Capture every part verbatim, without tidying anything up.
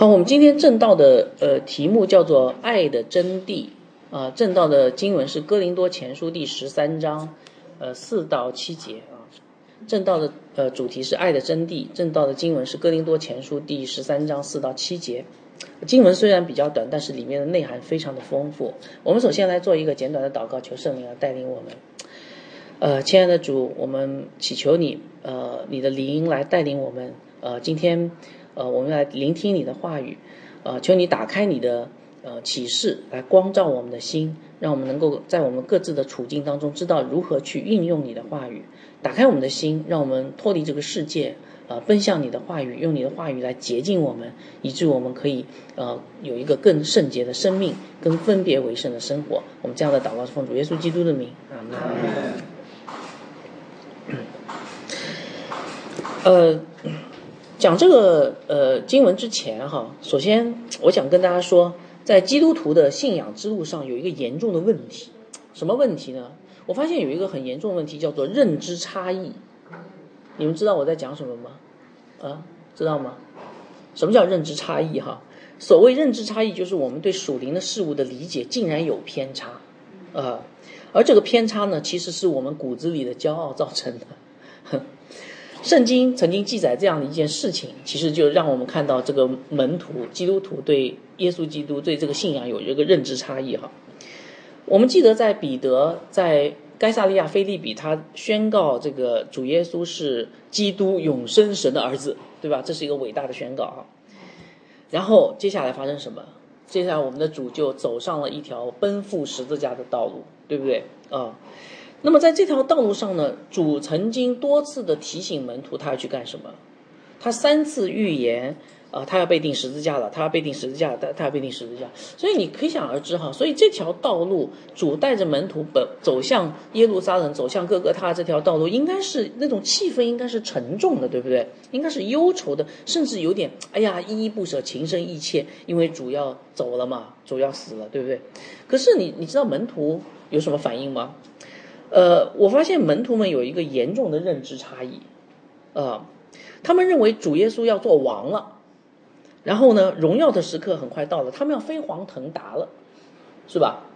好，我们今天正道的呃题目叫做爱的真谛啊、呃，正道的经文是哥林多前书第十三章呃四到七节啊。正道的呃主题是爱的真谛，正道的经文是哥林多前书第十三章四到七节。经文虽然比较短，但是里面的内涵非常的丰富。我们首先来做一个简短的祷告，求圣灵来带领我们。呃，亲爱的主，我们祈求你呃你的灵来带领我们。呃，今天。呃，我们来聆听你的话语，呃，求你打开你的呃启示，来光照我们的心，让我们能够在我们各自的处境当中知道如何去运用你的话语，打开我们的心，让我们脱离这个世界，呃，奔向你的话语，用你的话语来洁净我们，以致我们可以呃有一个更圣洁的生命，跟分别为圣的生活。我们这样的祷告是奉主耶稣基督的名，阿门。呃。讲这个呃经文之前哈，首先我想跟大家说，在基督徒的信仰之路上有一个严重的问题，什么问题呢？我发现有一个很严重的问题叫做认知差异。你们知道我在讲什么吗？啊，知道吗？什么叫认知差异哈？所谓认知差异，就是我们对属灵的事物的理解竟然有偏差，呃，而这个偏差呢，其实是我们骨子里的骄傲造成的。呵圣经曾经记载这样的一件事情，其实就让我们看到这个门徒基督徒对耶稣基督对这个信仰有一个认知差异哈。我们记得在彼得在该撒利亚腓利比，他宣告这个主耶稣是基督永生神的儿子，对吧？这是一个伟大的宣告哈。然后接下来发生什么？接下来我们的主就走上了一条奔赴十字架的道路，对不对啊？嗯，那么在这条道路上呢，主曾经多次的提醒门徒他要去干什么，他三次预言啊、呃，他要被钉十字架了，他要被钉十字架，他他要被钉十字架。所以你可想而知哈，所以这条道路主带着门徒本走向耶路撒冷，走向各各他这条道路，应该是那种气氛应该是沉重的，对不对？应该是忧愁的，甚至有点哎呀依依不舍，情深意切，因为主要走了嘛，主要死了，对不对？可是你你知道门徒有什么反应吗？呃，我发现门徒们有一个严重的认知差异，啊、呃，他们认为主耶稣要做王了，然后呢，荣耀的时刻很快到了，他们要飞黄腾达了，是吧？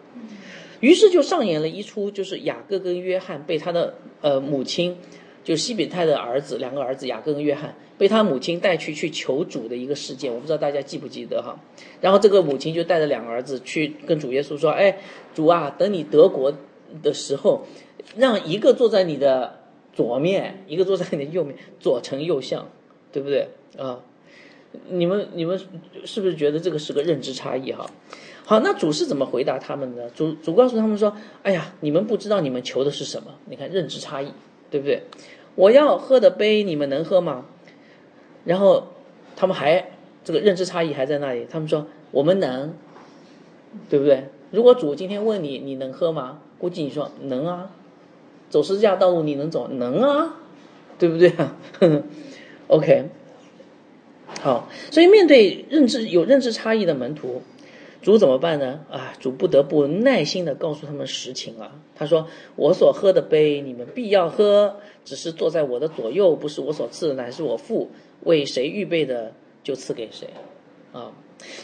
于是就上演了一出，就是雅各跟约翰被他的呃母亲，就是西比泰的儿子，两个儿子雅各跟约翰被他母亲带去去求主的一个事件，我不知道大家记不记得哈。然后这个母亲就带着两个儿子去跟主耶稣说：“哎，主啊，等你德国。”的时候，让一个坐在你的左面，一个坐在你的右面，左丞右相，对不对啊？你们你们是不是觉得这个是个认知差异哈？好，那主是怎么回答他们的？主主告诉他们说：“哎呀，你们不知道你们求的是什么。你看认知差异，对不对？我要喝的杯，你们能喝吗？”然后他们还这个认知差异还在那里，他们说：“我们能，对不对？”如果主今天问你，你能喝吗？估计你说能啊，走十字架道路你能走？能啊，对不对啊？呵呵 OK， 好，所以面对认知有认知差异的门徒，主怎么办呢？啊，主不得不耐心的告诉他们实情了。他说：“我所喝的杯，你们必要喝，只是坐在我的左右，不是我所赐的，乃是我父为谁预备的，就赐给谁。”啊。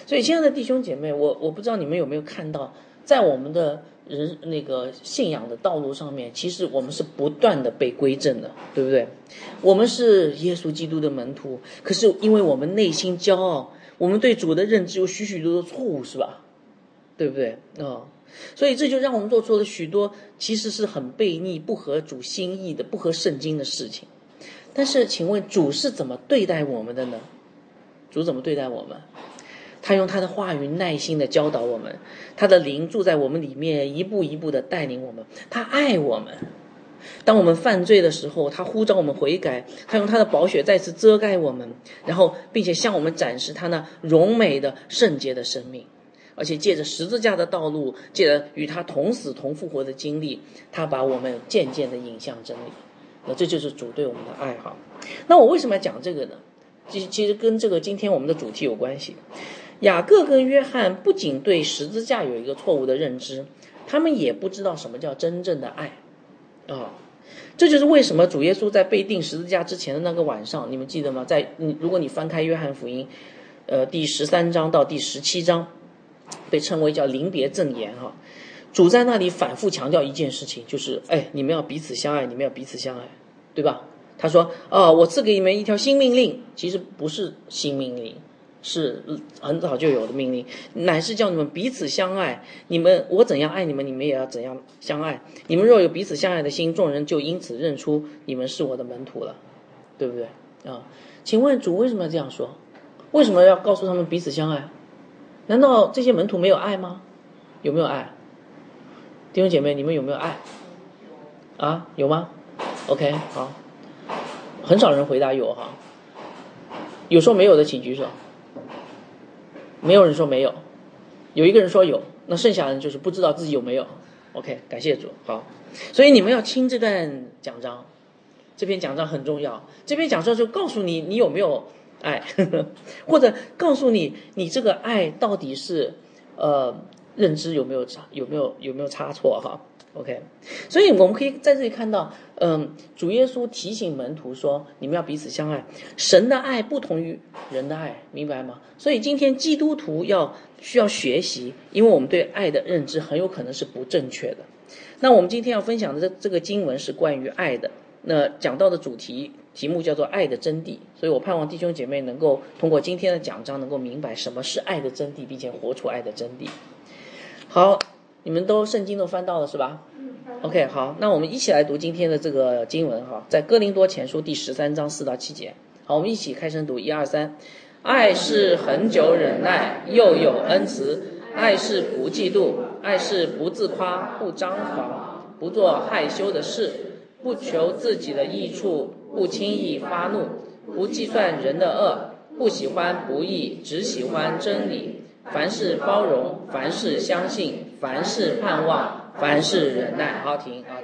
所以亲爱的弟兄姐妹，我我不知道你们有没有看到，在我们的人那个信仰的道路上面，其实我们是不断的被归正的，对不对？我们是耶稣基督的门徒，可是因为我们内心骄傲，我们对主的认知有许许多多错误，是吧？对不对啊、哦？所以这就让我们做出了许多其实是很悖逆、不合主心意的、不合圣经的事情。但是请问主是怎么对待我们的呢？主怎么对待我们？他用他的话语耐心的教导我们，他的灵住在我们里面，一步一步的带领我们。他爱我们，当我们犯罪的时候，他呼召我们悔改，他用他的宝血再次遮盖我们，然后并且向我们展示他那荣美的圣洁的生命。而且借着十字架的道路，借着与他同死同复活的经历，他把我们渐渐的引向真理。那这就是主对我们的爱好。那我为什么要讲这个呢？其实其实跟这个今天我们的主题有关系。雅各跟约翰不仅对十字架有一个错误的认知，他们也不知道什么叫真正的爱啊、哦！这就是为什么主耶稣在被钉十字架之前的那个晚上，你们记得吗？在你如果你翻开约翰福音，呃第十三章到第十七章，被称为叫临别赠言哈、啊。主在那里反复强调一件事情，就是哎，你们要彼此相爱，你们要彼此相爱，对吧？他说哦，我赐给你们一条新命令，其实不是新命令，是很早就有的命令，乃是叫你们彼此相爱。你们我怎样爱你们，你们也要怎样相爱。你们若有彼此相爱的心，众人就因此认出你们是我的门徒了，对不对啊？请问主为什么要这样说？为什么要告诉他们彼此相爱？难道这些门徒没有爱吗？有没有爱？弟兄姐妹，你们有没有爱？啊，有吗 ？OK， 好，很少人回答有哈。有说没有的请举手。没有人说没有，有一个人说有，那剩下的人就是不知道自己有没有。OK， 感谢主，好。所以你们要听这段讲章，这篇讲章很重要。这篇讲章就告诉你你有没有爱，呵呵，或者告诉你你这个爱到底是呃认知有没有差有没有有没有差错哈。OK， 所以我们可以在这里看到，嗯、呃，主耶稣提醒门徒说：“你们要彼此相爱。神的爱不同于人的爱，明白吗？”所以今天基督徒要需要学习，因为我们对爱的认知很有可能是不正确的。那我们今天要分享的这这个经文是关于爱的，那讲到的主题题目叫做“爱的真谛”。所以我盼望弟兄姐妹能够通过今天的讲章，能够明白什么是爱的真谛，并且活出爱的真谛。好。你们都圣经都翻到了是吧 ？OK， 好，那我们一起来读今天的这个经文哈，在哥林多前书第十三章四到七节。好，我们一起开声读一二三。爱是恒久忍耐，又有恩慈；爱是不嫉妒；爱是不自夸，不张狂，不做害羞的事，不求自己的益处，不轻易发怒，不计算人的恶，不喜欢不义，只喜欢真理。凡事包容，凡事相信，凡事盼望，凡事忍耐。好，停啊，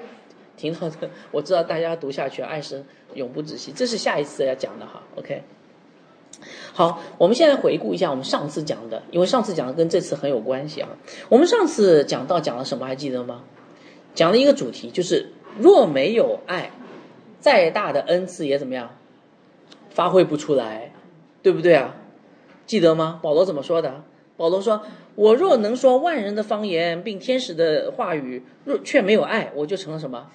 停到这，我知道大家读下去，爱是永不止息，这是下一次要讲的哈。OK， 好，我们现在回顾一下我们上次讲的，因为上次讲的跟这次很有关系啊。我们上次讲到讲了什么还记得吗？讲了一个主题，就是若没有爱，再大的恩赐也怎么样，发挥不出来，对不对啊？记得吗？保罗怎么说的？保罗说：“我若能说万人的方言，并天使的话语，若却没有爱，我就成了什么？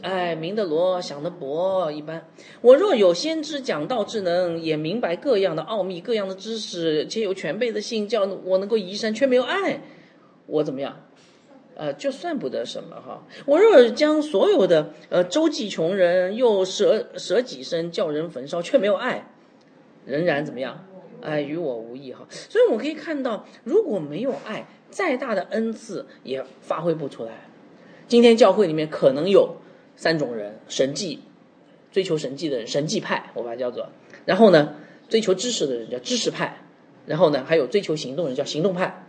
哎，明的罗，想的薄一般。我若有先知讲道之能，也明白各样的奥秘，各样的知识，且有全备的信，叫我能够移山，却没有爱，我怎么样？呃，就算不得什么哈。我若将所有的呃周济穷人，又舍舍己身，叫人焚烧，却没有爱，仍然怎么样？”哎，与我无异哈，所以我可以看到，如果没有爱，再大的恩赐也发挥不出来。今天教会里面可能有三种人：神迹，追求神迹的人，神迹派，我把它叫做；然后呢，追求知识的人叫知识派；然后呢，还有追求行动人叫行动派。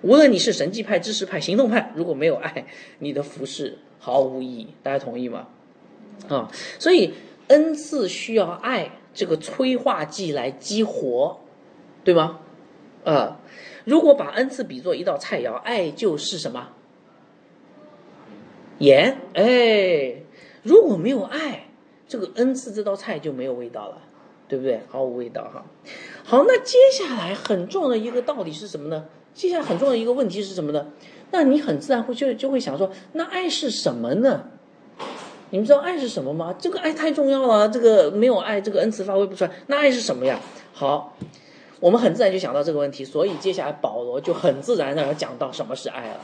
无论你是神迹派、知识派、行动派，如果没有爱，你的服事毫无意义。大家同意吗？啊，所以恩赐需要爱这个催化剂来激活。对吗？呃，如果把恩赐比作一道菜肴，爱就是什么？盐。哎，如果没有爱，这个恩赐这道菜就没有味道了，对不对？毫无味道哈。好，那接下来很重要的一个道理是什么呢？接下来很重要的一个问题是什么呢？那你很自然会就就会想说，那爱是什么呢？你们知道爱是什么吗？这个爱太重要了，这个没有爱，这个恩赐发挥不出来。那爱是什么呀？好。我们很自然就想到这个问题，所以接下来保罗就很自然的要讲到什么是爱了。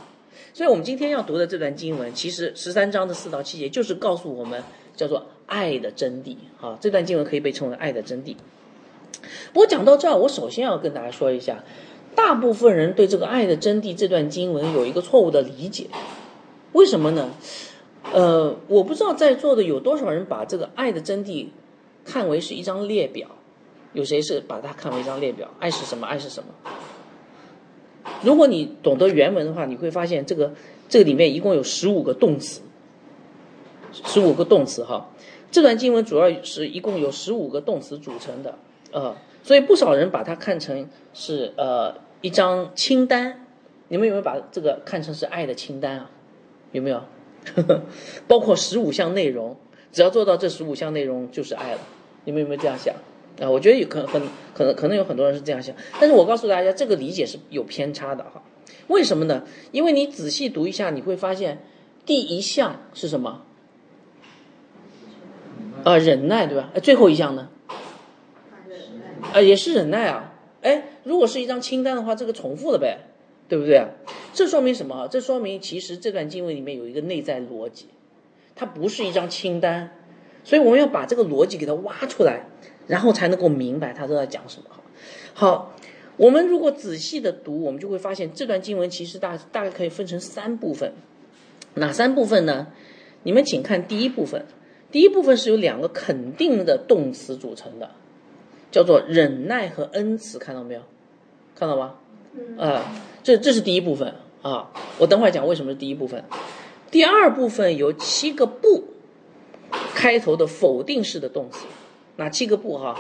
所以我们今天要读的这段经文，其实十三章的四到七节就是告诉我们叫做爱的真谛啊。这段经文可以被称为爱的真谛。不过讲到这儿，我首先要跟大家说一下，大部分人对这个爱的真谛这段经文有一个错误的理解。为什么呢？呃，我不知道在座的有多少人把这个爱的真谛看为是一张列表。有谁是把它看为一张列表？爱是什么？爱是什么？如果你懂得原文的话，你会发现这个这个里面一共有十五个动词，十五个动词哈。这段经文主要是一共有十五个动词组成的，呃，所以不少人把它看成是呃一张清单。你们有没有把这个看成是爱的清单啊？有没有？包括十五项内容，只要做到这十五项内容就是爱了。你们有没有这样想？啊、呃，我觉得有可很可能可能有很多人是这样想，但是我告诉大家，这个理解是有偏差的哈。为什么呢？因为你仔细读一下，你会发现第一项是什么？呃，忍耐，对吧？哎，最后一项呢？啊、呃，也是忍耐啊。哎，如果是一张清单的话，这个重复的呗，对不对啊？这说明什么啊？这说明其实这段经文里面有一个内在逻辑，它不是一张清单，所以我们要把这个逻辑给它挖出来。然后才能够明白他都在讲什么。好，我们如果仔细的读，我们就会发现这段经文其实大大概可以分成三部分。哪三部分呢？你们请看第一部分。第一部分是由两个肯定的动词组成的，叫做忍耐和恩慈，看到没有？看到吗？啊、呃，这这是第一部分啊。我等会儿讲为什么是第一部分。第二部分由七个不开头的否定式的动词。哪七个不哈？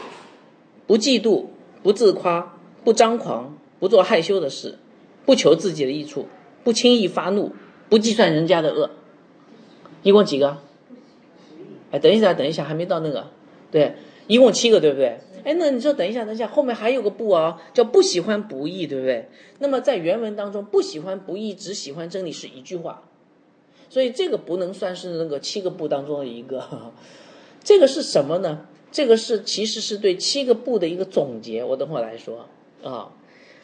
不嫉妒，不自夸，不张狂，不做害羞的事，不求自己的益处，不轻易发怒，不计算人家的恶。一共几个？哎，等一下，等一下，还没到那个。对，一共七个，对不对？哎，那你说等一下，等一下，后面还有个不啊，叫不喜欢不义，对不对？那么在原文当中，不喜欢不义，只喜欢真理是一句话，所以这个不能算是那个七个不当中的一个。这个是什么呢？这个是其实是对七个不的一个总结，我等会儿来说啊。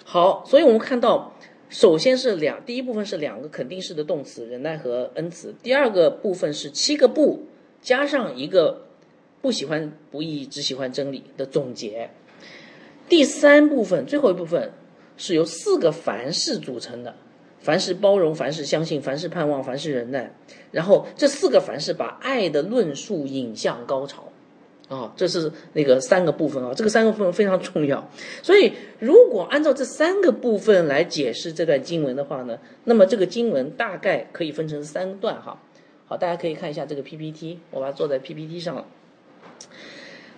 好，所以我们看到，首先是两，第一部分是两个肯定式的动词，忍耐和恩慈；第二个部分是七个不加上一个不喜欢不义，只喜欢真理的总结；第三部分，最后一部分是由四个凡事组成的，凡事包容，凡事相信，凡事盼望，凡事忍耐。然后这四个凡事把爱的论述引向高潮。啊、哦，这是那个三个部分啊，这个三个部分非常重要。所以，如果按照这三个部分来解释这段经文的话呢，那么这个经文大概可以分成三段哈。好，大家可以看一下这个 P P T， 我把它做在 P P T 上了。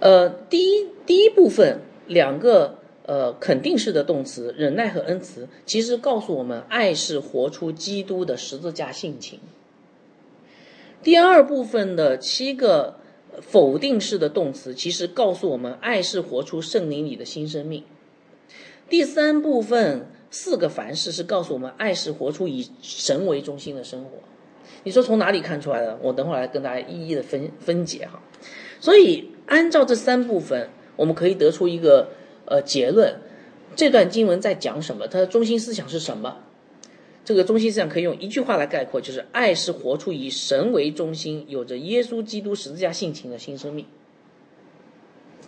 呃，第一第一部分两个呃肯定式的动词忍耐和恩慈，其实告诉我们，爱是活出基督的十字架性情。第二部分的七个。否定式的动词其实告诉我们，爱是活出圣灵里的新生命。第三部分四个凡事是告诉我们，爱是活出以神为中心的生活。你说从哪里看出来的？我等会儿来跟大家一一的分分解哈。所以按照这三部分，我们可以得出一个呃结论：这段经文在讲什么？它的中心思想是什么？这个中心思想可以用一句话来概括，就是爱是活出以神为中心，有着耶稣基督十字架性情的新生命。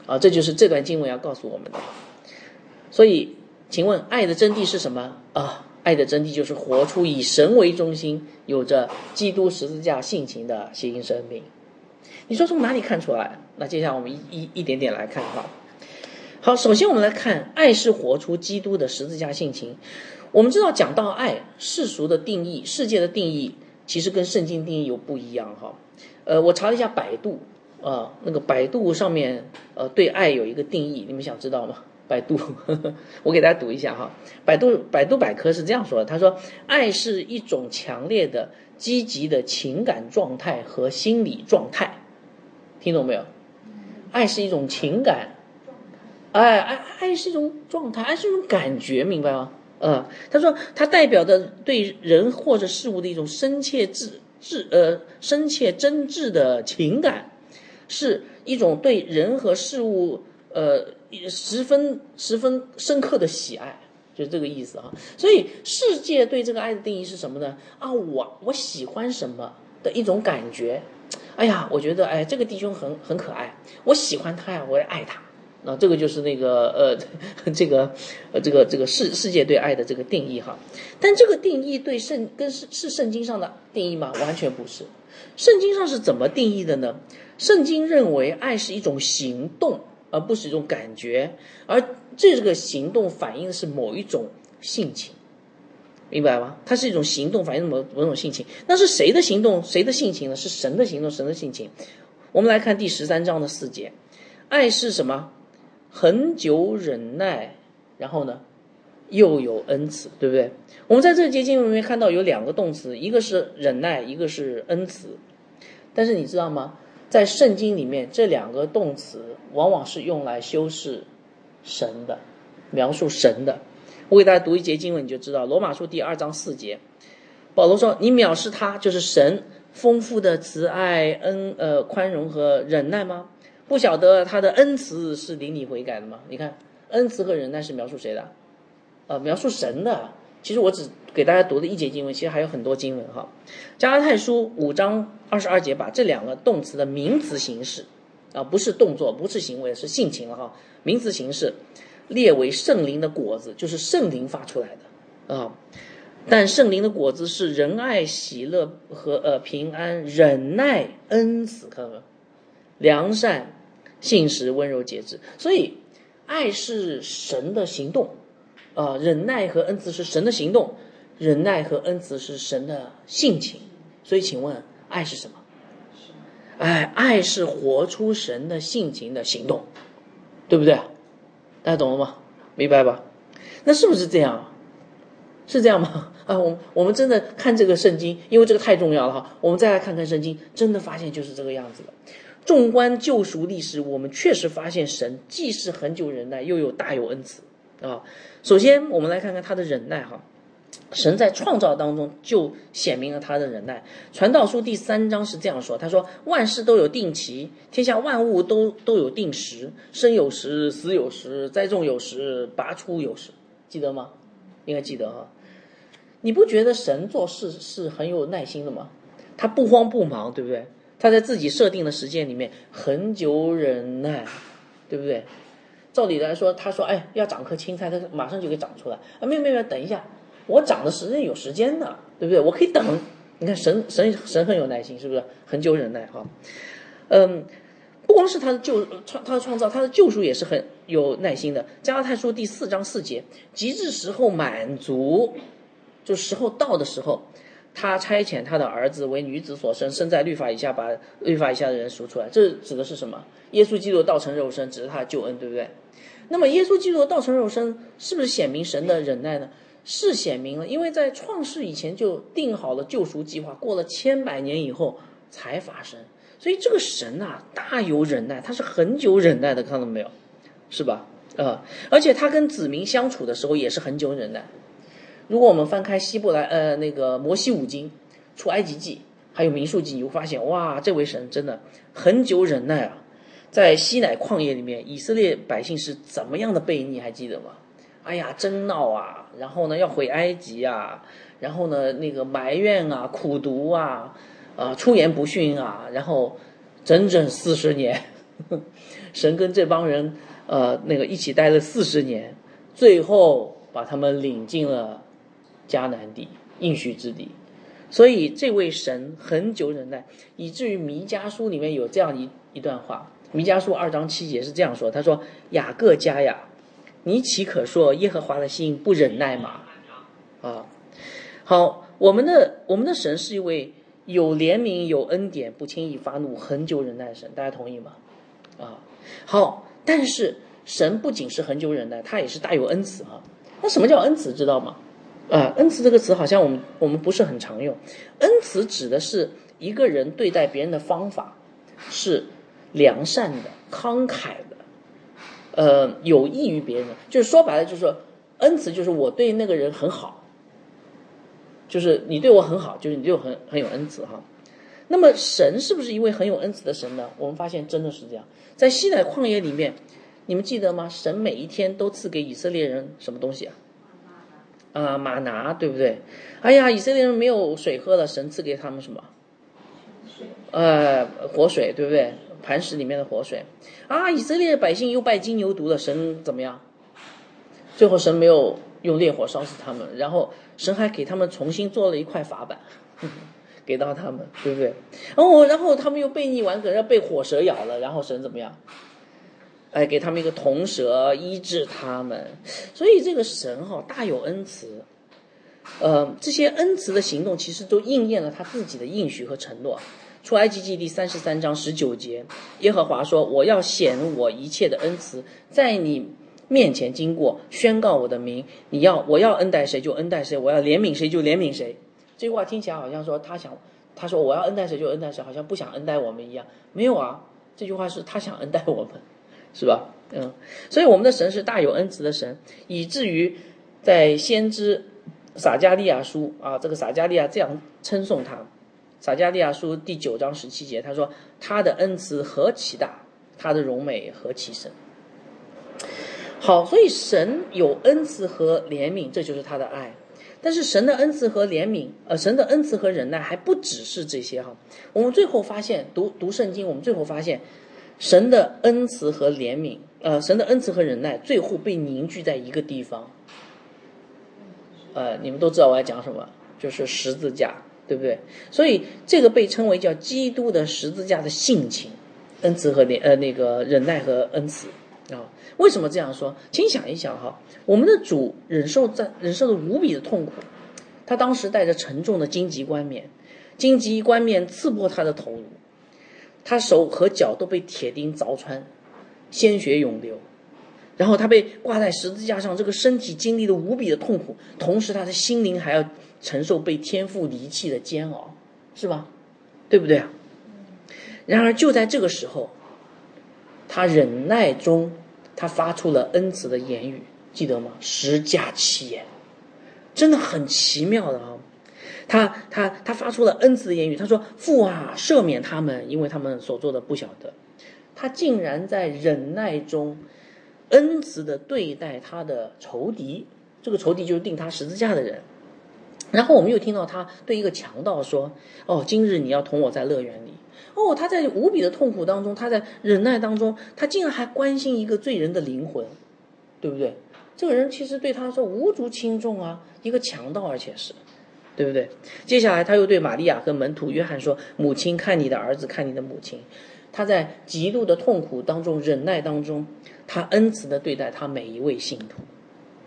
啊，这就是这段经文要告诉我们的。所以，请问爱的真谛是什么？啊，爱的真谛就是活出以神为中心，有着基督十字架性情的新生命。你说从哪里看出来？那接下来我们一一一点点来看哈。好，首先我们来看，爱是活出基督的十字架性情。我们知道，讲到爱，世俗的定义、世界的定义，其实跟圣经定义有不一样哈。呃，我查了一下百度，啊、呃，那个百度上面呃对爱有一个定义，你们想知道吗？百度，呵呵我给大家读一下哈。百度百度百科是这样说的，他说，爱是一种强烈的、积极的情感状态和心理状态，听懂没有？爱是一种情感，哎，爱爱是一种状态，爱是一种感觉，明白吗？呃，他说，它代表的对人或者事物的一种深切挚挚呃深切真挚的情感，是一种对人和事物呃十分十分深刻的喜爱，就是这个意思啊。所以，世界对这个爱的定义是什么呢？啊，我我喜欢什么的一种感觉。哎呀，我觉得哎，这个弟兄很很可爱，我喜欢他呀，我也爱他。那、啊、这个就是那个呃，这个呃，这个这个世世界对爱的这个定义哈，但这个定义对圣跟是是圣经上的定义吗？完全不是。圣经上是怎么定义的呢？圣经认为爱是一种行动，而不是一种感觉，而这个行动反映的是某一种性情，明白吗？它是一种行动反映某某种性情。那是谁的行动？谁的性情呢？是神的行动，神的性情。我们来看第十三章的四节，爱是什么？恒久忍耐，然后呢，又有恩慈，对不对？我们在这节经文里面看到有两个动词，一个是忍耐，一个是恩慈。但是你知道吗？在圣经里面，这两个动词往往是用来修饰神的，描述神的。我给大家读一节经文，你就知道，罗马书第二章四节，保罗说：“你藐视他，就是神丰富的慈爱、恩呃宽容和忍耐吗？不晓得他的恩慈是领你悔改的吗？”你看，恩慈和忍耐是描述谁的？呃，描述神的。其实我只给大家读的一节经文，其实还有很多经文哈。加拉太书五章二十二节把这两个动词的名词形式，啊，不是动作，不是行为，是性情了哈。名词形式列为圣灵的果子，就是圣灵发出来的啊。但圣灵的果子是仁爱、喜乐和呃平安、忍耐、恩慈，看到没有？良善、信实、温柔、节制。所以，爱是神的行动。啊、呃，忍耐和恩慈是神的行动，忍耐和恩慈是神的性情。所以，请问，爱是什么？哎，爱是活出神的性情的行动，对不对？大家懂了吗？明白吧？那是不是这样？是这样吗？啊，我们我们真的看这个圣经，因为这个太重要了哈。我们再来看看圣经，真的发现就是这个样子的。纵观救赎历史，我们确实发现神既是恒久忍耐，又有大有恩慈。啊，首先我们来看看他的忍耐哈，神在创造当中就显明了他的忍耐。传道书第三章是这样说，他说：“万事都有定期，天下万物都都有定时，生有时，死有时，栽种有时，拔出有时。”记得吗？应该记得哈。你不觉得神做事是很有耐心的吗？他不慌不忙，对不对？他在自己设定的时间里面恒久忍耐，对不对？照理来说，他说：“哎，要长颗青菜，他马上就给长出来。”啊，没有没有，等一下，我长的时间有时间的，对不对？我可以等。你看神，神神神很有耐心，是不是？恒久忍耐哈。嗯，不光是他的救创，他的创造，他的救赎也是很有耐心的。加拉太书第四章四节，及至时候满足，就时候到的时候，他差遣他的儿子为女子所生，生在律法以下，把律法以下的人赎出来。这指的是什么？耶稣基督道成肉身，指的他的救恩，对不对？那么耶稣基督的道成肉身是不是显明神的忍耐呢？是显明了，因为在创世以前就定好了救赎计划，过了千百年以后才发生。所以这个神啊，大有忍耐，他是很久忍耐的，看到没有？是吧？呃，而且他跟子民相处的时候也是很久忍耐。如果我们翻开希伯来呃那个摩西五经、出埃及记还有民数记，你会发现，哇，这位神真的很久忍耐啊。在西乃旷野里面，以色列百姓是怎么样的悖逆，还记得吗？哎呀，争闹啊，然后呢要回埃及啊，然后呢那个埋怨啊、苦毒啊、啊、呃、出言不逊啊，然后整整四十年，呵呵，神跟这帮人呃那个一起待了四十年，最后把他们领进了迦南地、应许之地。所以这位神很久忍耐，以至于弥迦书里面有这样一一段话。弥迦书二章七节是这样说，他说：“雅各家呀，你岂可说耶和华的心不忍耐吗？”啊，好，我们的我们的神是一位有怜悯、有恩典、不轻易发怒、恒久忍耐的神，大家同意吗？啊，好，但是神不仅是恒久忍耐，他也是大有恩慈哈、啊。那什么叫恩慈，知道吗？啊，恩慈这个词好像我们我们不是很常用。恩慈指的是一个人对待别人的方法是良善的、慷慨的，呃，有益于别人的，就是说白了，就是说，恩慈就是我对那个人很好，就是你对我很好，就是你对我很很有恩慈哈。那么神是不是一位很有恩慈的神呢？我们发现真的是这样，在西乃旷野里面，你们记得吗？神每一天都赐给以色列人什么东西啊？啊，玛拿，对不对？哎呀，以色列人没有水喝了，神赐给他们什么？呃，活水，对不对？磐石里面的活水啊！以色列百姓又拜金牛犊了，神怎么样？最后神没有用烈火烧死他们，然后神还给他们重新做了一块法板，呵呵，给到他们，对不对？然后然后他们又悖逆完，可能被火蛇咬了，然后神怎么样？哎，给他们一个铜蛇医治他们。所以这个神哈、哦、大有恩慈，呃，这些恩慈的行动其实都应验了他自己的应许和承诺。出埃及记第三十三章十九节，耶和华说：“我要显我一切的恩慈，在你面前经过，宣告我的名。你要我要恩待谁就恩待谁，我要怜悯谁就怜悯谁。”这句话听起来好像说他想他说我要恩待谁就恩待谁，好像不想恩待我们一样。没有啊，这句话是他想恩待我们，是吧？嗯，所以我们的神是大有恩慈的神，以至于在先知撒迦利亚书啊，这个撒迦利亚这样称颂他，撒迦利亚书第九章十七节，他说他的恩慈何其大，他的荣美何其深。好，所以神有恩慈和怜悯，这就是他的爱。但是神的恩慈和怜悯，呃，神的恩慈和忍耐还不只是这些哈。我们最后发现，读读圣经，我们最后发现，神的恩慈和怜悯，呃，神的恩慈和忍耐最后被凝聚在一个地方。呃，你们都知道我要讲什么，就是十字架，对不对？所以这个被称为叫基督的十字架的性情，恩慈和怜呃那个忍耐和恩慈。啊，为什么这样说？请想一想哈，我们的主忍受在忍受着无比的痛苦，他当时带着沉重的荆棘冠冕，荆棘冠冕刺破他的头颅，他手和脚都被铁钉凿穿，鲜血涌流，然后他被挂在十字架上，这个身体经历了无比的痛苦，同时他的心灵还要承受被天父离弃的煎熬，是吧？对不对啊？然而就在这个时候，他忍耐中，他发出了恩慈的言语，记得吗？十架七言，真的很奇妙的啊！他他他发出了恩慈的言语，他说：“父啊，赦免他们，因为他们所做的不晓得。”他竟然在忍耐中，恩慈的对待他的仇敌，这个仇敌就是钉他十字架的人。然后我们又听到他对一个强盗说：“哦，今日你要同我在乐园里。”哦，他在无比的痛苦当中，他在忍耐当中，他竟然还关心一个罪人的灵魂，对不对？这个人其实对他说无足轻重啊，一个强盗，而且是，对不对？接下来他又对玛利亚和门徒约翰说：“母亲，看你的儿子，看你的母亲。”他在极度的痛苦当中，忍耐当中，他恩慈的对待他每一位信徒，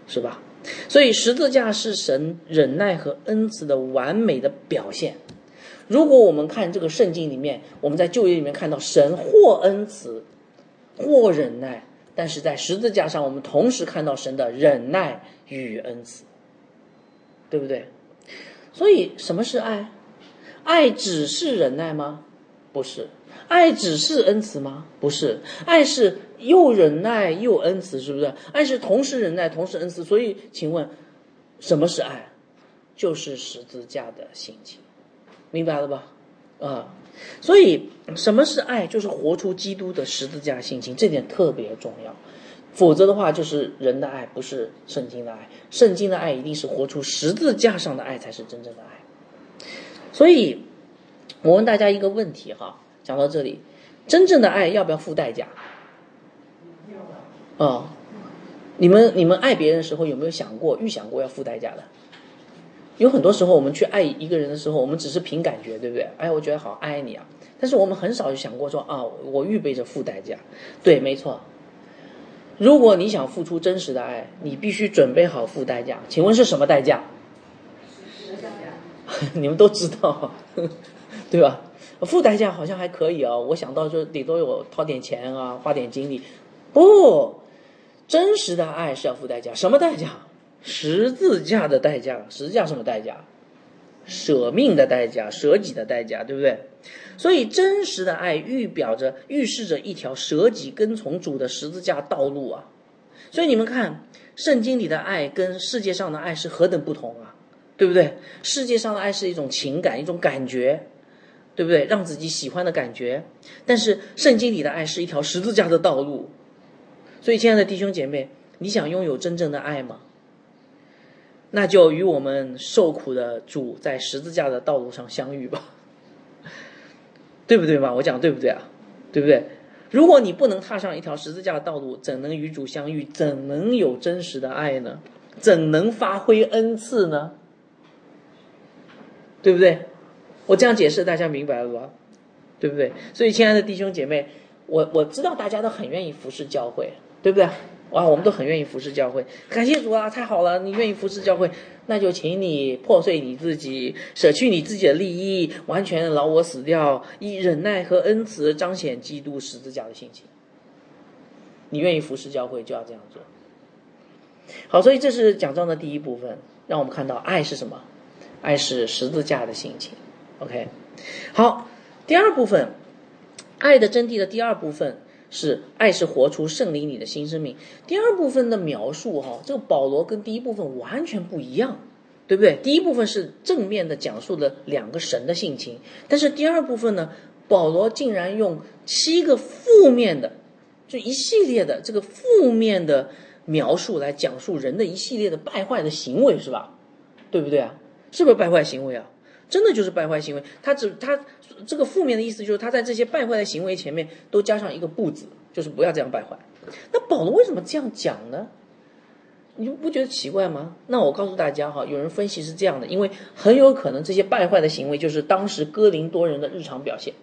是吧？所以十字架是神忍耐和恩慈的完美的表现。如果我们看这个圣经里面，我们在旧约里面看到神或恩慈或忍耐，但是在十字架上我们同时看到神的忍耐与恩慈，对不对？所以什么是爱？爱只是忍耐吗？不是。爱只是恩慈吗？不是。爱是又忍耐又恩慈，是不是？爱是同时忍耐同时恩慈。所以请问什么是爱？就是十字架的心情，明白了吧？啊，所以什么是爱？就是活出基督的十字架性情，这点特别重要。否则的话，就是人的爱不是圣经的爱，圣经的爱一定是活出十字架上的爱才是真正的爱。所以，我问大家一个问题哈，讲到这里，真正的爱要不要付代价？啊，你们你们爱别人的时候有没有想过、预想过要付代价的？有很多时候我们去爱一个人的时候，我们只是凭感觉，对不对？哎，我觉得好爱你啊，但是我们很少想过说啊，我预备着付代价。对，没错。如果你想付出真实的爱，你必须准备好付代价。请问是什么代价？你们都知道，对吧？付代价好像还可以啊，我想到就顶多有掏点钱啊，花点精力。不，真实的爱是要付代价。什么代价？十字架的代价。十字架什么代价？舍命的代价，舍己的代价，对不对？所以真实的爱预表着预示着一条舍己跟从主的十字架道路啊。所以你们看圣经里的爱跟世界上的爱是何等不同啊，对不对？世界上的爱是一种情感，一种感觉，对不对？让自己喜欢的感觉。但是圣经里的爱是一条十字架的道路。所以亲爱的弟兄姐妹，你想拥有真正的爱吗？那就与我们受苦的主在十字架的道路上相遇吧，对不对嘛？我讲对不对啊？对不对？如果你不能踏上一条十字架的道路，怎能与主相遇？怎能有真实的爱呢？怎能发挥恩赐呢？对不对？我这样解释大家明白了吧？对不对？所以亲爱的弟兄姐妹，我我知道大家都很愿意服侍教会，对不对？哇，我们都很愿意服侍教会，感谢主啊！太好了，你愿意服侍教会，那就请你破碎你自己，舍去你自己的利益，完全劳我死掉，以忍耐和恩慈彰显基督十字架的性情。你愿意服侍教会，就要这样做。好，所以这是讲章的第一部分，让我们看到爱是什么？爱是十字架的性情。OK。好，第二部分，爱的真谛的第二部分是爱是活出圣灵里的新生命。第二部分的描述哈、啊，这个保罗跟第一部分完全不一样，对不对？第一部分是正面的讲述了两个神的性情，但是第二部分呢，保罗竟然用七个负面的，就一系列的这个负面的描述来讲述人的一系列的败坏的行为，是吧？对不对啊？是不是败坏行为啊？真的就是败坏行为，他只他这个负面的意思就是他在这些败坏的行为前面都加上一个不字，就是不要这样败坏。那保罗为什么这样讲呢？你就不觉得奇怪吗？那我告诉大家哈，有人分析是这样的，因为很有可能这些败坏的行为就是当时哥林多人的日常表现。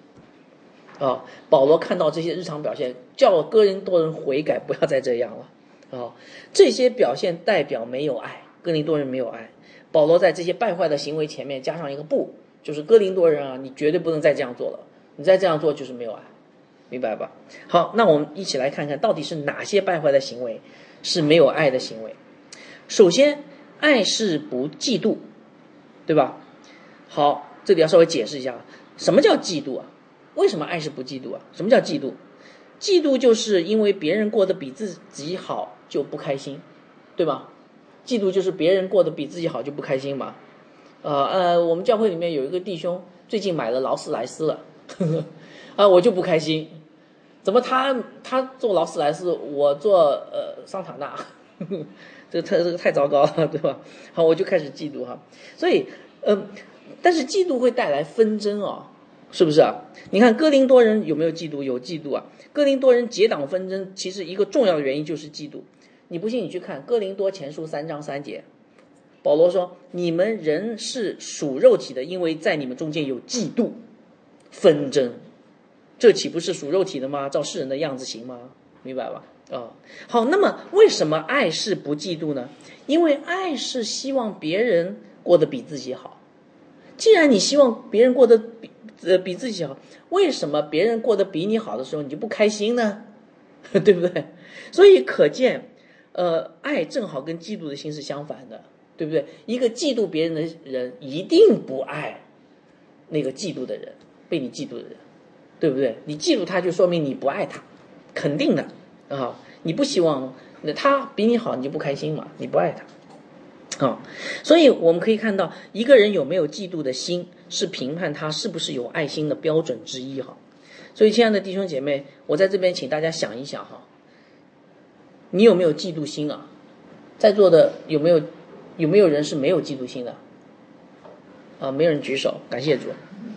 啊、哦，保罗看到这些日常表现，叫哥林多人悔改，不要再这样了。啊、哦，这些表现代表没有爱，哥林多人没有爱。保罗在这些败坏的行为前面加上一个不，就是哥林多人啊，你绝对不能再这样做了，你再这样做就是没有爱，明白吧？好，那我们一起来看看到底是哪些败坏的行为是没有爱的行为。首先，爱是不嫉妒，对吧？好，这里要稍微解释一下，什么叫嫉妒啊？为什么爱是不嫉妒啊？什么叫嫉妒？嫉妒就是因为别人过得比自己好就不开心，对吧？嫉妒就是别人过得比自己好就不开心嘛，呃呃，我们教会里面有一个弟兄最近买了劳斯莱斯了，呵呵啊，我就不开心，怎么他他坐劳斯莱斯，我坐呃桑塔纳，呵呵这个太这个太糟糕了，对吧？好，我就开始嫉妒哈，所以呃，但是嫉妒会带来纷争哦，是不是啊？你看哥林多人有没有嫉妒？有嫉妒啊！哥林多人结党纷争，其实一个重要的原因就是嫉妒。你不信你去看哥林多前书三章三节，保罗说你们人是属肉体的，因为在你们中间有嫉妒纷争，这岂不是属肉体的吗？照世人的样子行吗？明白吧、哦、好，那么为什么爱是不嫉妒呢？因为爱是希望别人过得比自己好，既然你希望别人过得比、呃、比自己好，为什么别人过得比你好的时候你就不开心呢？对不对？所以可见呃，爱正好跟嫉妒的心是相反的，对不对？一个嫉妒别人的人一定不爱那个嫉妒的人，被你嫉妒的人，对不对？你嫉妒他就说明你不爱他，肯定的啊、哦！你不希望他比你好，你就不开心嘛，你不爱他啊、哦！所以我们可以看到，一个人有没有嫉妒的心，是评判他是不是有爱心的标准之一哈。所以，亲爱的弟兄姐妹，我在这边请大家想一想哈。你有没有嫉妒心啊？在座的有没有有没有人是没有嫉妒心的？啊，没有人举手，感谢主。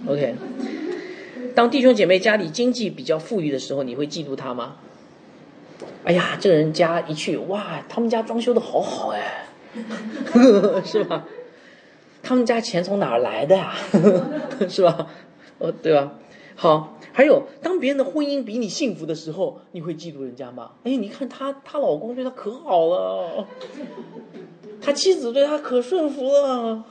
OK， 当弟兄姐妹家里经济比较富裕的时候，你会嫉妒他吗？哎呀，这个人家一去，哇，他们家装修的好好哎，是吧？他们家钱从哪儿来的呀、啊？是吧？哦，对吧？好。还有，当别人的婚姻比你幸福的时候，你会嫉妒人家吗？哎，你看她，她老公对她可好了，她妻子对她可顺服了，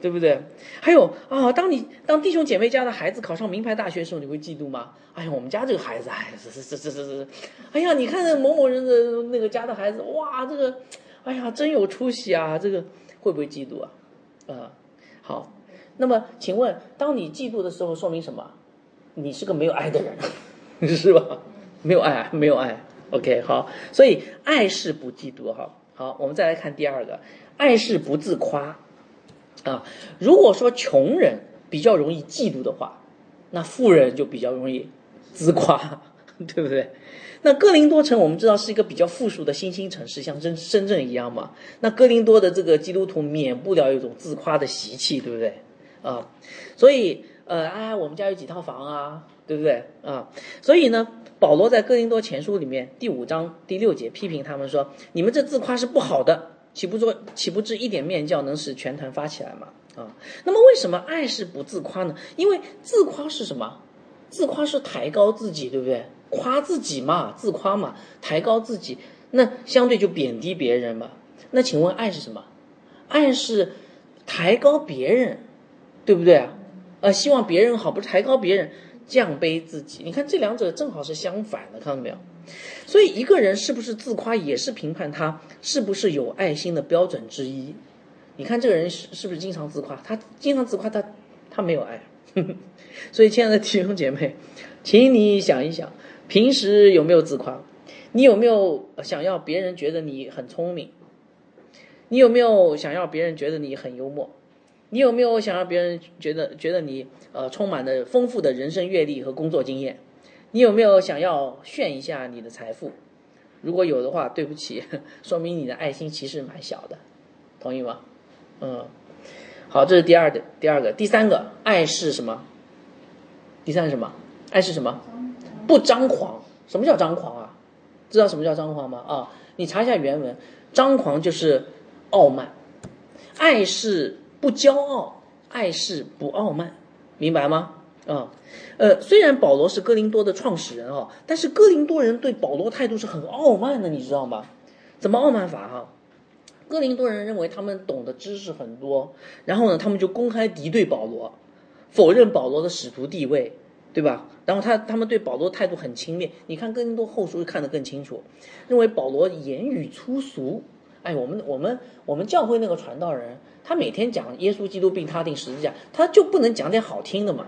对不对？还有啊，当你当弟兄姐妹家的孩子考上名牌大学的时候，你会嫉妒吗？哎呀，我们家这个孩子，哎，这这这这这，哎呀，你看某某人的那个家的孩子，哇，这个，哎呀，真有出息啊，这个会不会嫉妒啊？啊、呃，好，那么请问，当你嫉妒的时候，说明什么？你是个没有爱的人，是吧？没有爱，没有爱。OK， 好，所以爱是不嫉妒哈。好，我们再来看第二个，爱是不自夸啊。如果说穷人比较容易嫉妒的话，那富人就比较容易自夸，对不对？那哥林多城我们知道是一个比较富庶的新兴城市，像深深圳一样嘛。那哥林多的这个基督徒免不了有一种自夸的习气，对不对？啊，所以。呃，哎，我们家有几套房啊，对不对啊？所以呢，保罗在哥林多前书里面第五章第六节批评他们说：“你们这自夸是不好的，岂不做岂不知一点面教能使全团发起来吗？”啊，那么为什么爱是不自夸呢？因为自夸是什么？自夸是抬高自己，对不对？夸自己嘛，自夸嘛，抬高自己，那相对就贬低别人嘛。那请问爱是什么？爱是抬高别人，对不对啊？呃，希望别人好，不是抬高别人，降卑自己。你看这两者正好是相反的，看到没有？所以一个人是不是自夸，也是评判他是不是有爱心的标准之一。你看这个人是是不是经常自夸？他经常自夸他，他他没有爱。所以亲爱的弟兄姐妹，请你想一想，平时有没有自夸？你有没有想要别人觉得你很聪明？你有没有想要别人觉得你很幽默？你有没有想让别人觉得觉得你呃充满了丰富的人生阅历和工作经验？你有没有想要炫一下你的财富？如果有的话，对不起，说明你的爱心其实蛮小的，同意吗？嗯，好，这是第二个，第二个，第三个，爱是什么？第三是什么？爱是什么？不张狂。什么叫张狂啊？知道什么叫张狂吗？啊，你查一下原文，张狂就是傲慢，爱是。不骄傲，爱是不傲慢，明白吗？啊、嗯，呃，虽然保罗是哥林多的创始人啊，但是哥林多人对保罗态度是很傲慢的，你知道吗？怎么傲慢法哈、啊？哥林多人认为他们懂的知识很多，然后呢，他们就公开敌对保罗，否认保罗的使徒地位，对吧？然后他他们对保罗态度很轻蔑，你看哥林多后书看得更清楚，认为保罗言语粗俗。哎，我们我们我们教会那个传道人，他每天讲耶稣基督并他定十字架，他就不能讲点好听的嘛？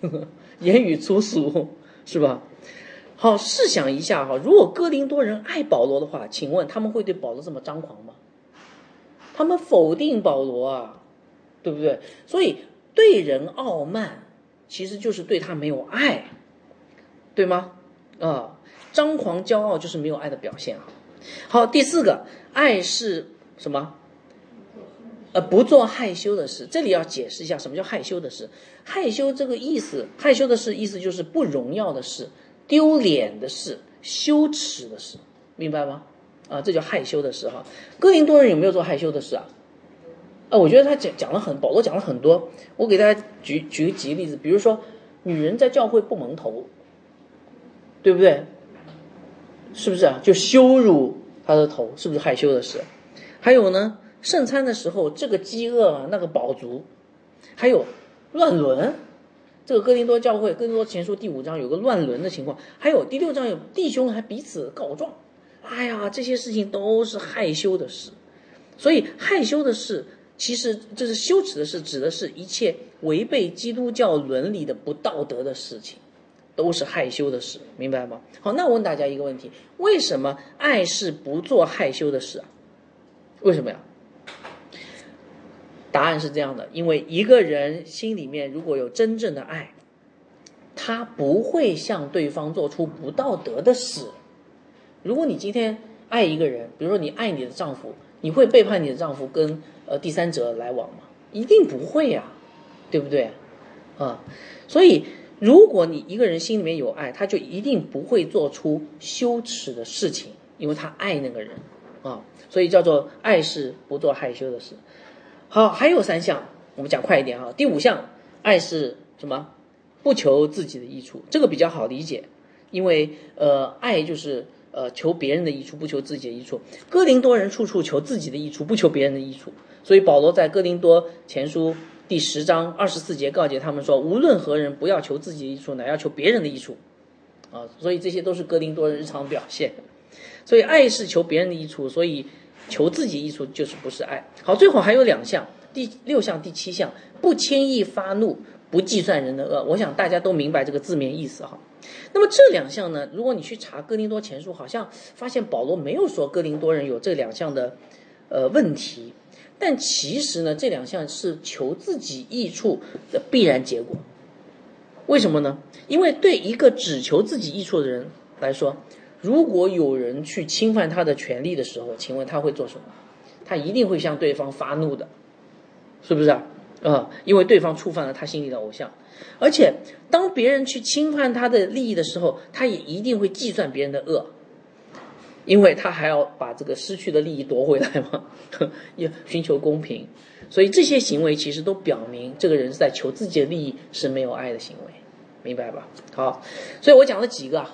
呵呵，言语粗俗是吧？好，试想一下哈，如果哥林多人爱保罗的话，请问他们会对保罗这么张狂吗？他们否定保罗啊，对不对？所以对人傲慢，其实就是对他没有爱，对吗？啊、呃，张狂骄傲就是没有爱的表现啊。好，第四个，爱是什么？呃，不做害羞的事。这里要解释一下什么叫害羞的事。害羞这个意思，害羞的事意思就是不荣耀的事、丢脸的事、羞耻的事，明白吗？啊，这叫害羞的事哈。哥林多人有没有做害羞的事啊？啊，我觉得他讲讲了很，保罗讲了很多。我给大家举举几个例子，比如说，女人在教会不蒙头，对不对？是不是啊？就羞辱他的头，是不是害羞的事？还有呢，圣餐的时候这个饥饿啊，那个饱足，还有乱伦。这个哥林多教会，哥林多前书第五章有个乱伦的情况，还有第六章有弟兄还彼此告状。哎呀，这些事情都是害羞的事。所以害羞的事，其实这是羞耻的事，指的是一切违背基督教伦理的不道德的事情。都是害羞的事，明白吗？好，那我问大家一个问题，为什么爱是不做害羞的事啊？为什么呀？答案是这样的，因为一个人心里面如果有真正的爱，他不会向对方做出不道德的事。如果你今天爱一个人，比如说你爱你的丈夫，你会背叛你的丈夫跟呃第三者来往吗？一定不会呀、啊，对不对啊、嗯？所以如果你一个人心里面有爱，他就一定不会做出羞耻的事情，因为他爱那个人啊，所以叫做爱是不做害羞的事。好，还有三项，我们讲快一点哈。第五项，爱是什么？不求自己的益处，这个比较好理解，因为呃，爱就是呃求别人的益处，不求自己的益处。哥林多人处处求自己的益处，不求别人的益处，所以保罗在哥林多前书第十章二十四节告诫他们说，无论何人不要求自己的益处，乃要求别人的益处啊，所以这些都是哥林多人日常表现。所以爱是求别人的益处，所以求自己益处就是不是爱。好，最后还有两项，第六项第七项，不轻易发怒，不计算人的恶。我想大家都明白这个字面意思哈。那么这两项呢，如果你去查哥林多前书，好像发现保罗没有说哥林多人有这两项的呃问题，但其实呢，这两项是求自己益处的必然结果。为什么呢？因为对一个只求自己益处的人来说，如果有人去侵犯他的权利的时候，请问他会做什么？他一定会向对方发怒的，是不是啊？呃、因为对方触犯了他心里的偶像。而且当别人去侵犯他的利益的时候，他也一定会计算别人的恶，因为他还要把这个失去的利益夺回来嘛，也寻求公平。所以这些行为其实都表明这个人是在求自己的利益，是没有爱的行为，明白吧？好，所以我讲了几个，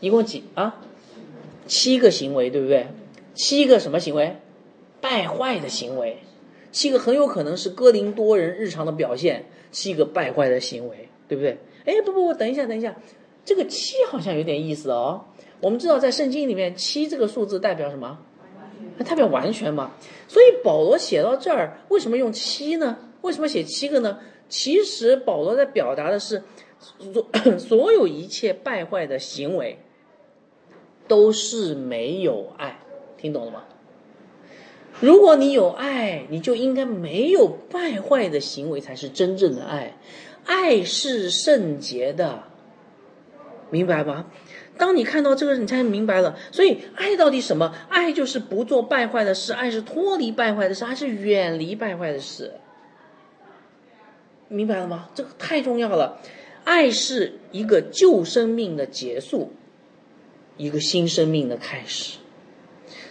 一共几啊？七个行为，对不对？七个什么行为？败坏的行为。七个很有可能是哥林多人日常的表现，七个败坏的行为，对不对？哎，不不，我等一下，等一下，这个七好像有点意思哦。我们知道在圣经里面七这个数字代表什么？代表完全嘛。所以保罗写到这儿为什么用七呢？为什么写七个呢？其实保罗在表达的是，所有一切败坏的行为都是没有爱，听懂了吗？如果你有爱，你就应该没有败坏的行为才是真正的爱。爱是圣洁的，明白吧？当你看到这个，你才明白了。所以爱到底什么？爱就是不做败坏的事，爱是脱离败坏的事，爱是远离败坏的事，明白了吗？这个太重要了。爱是一个旧生命的结束，一个新生命的开始。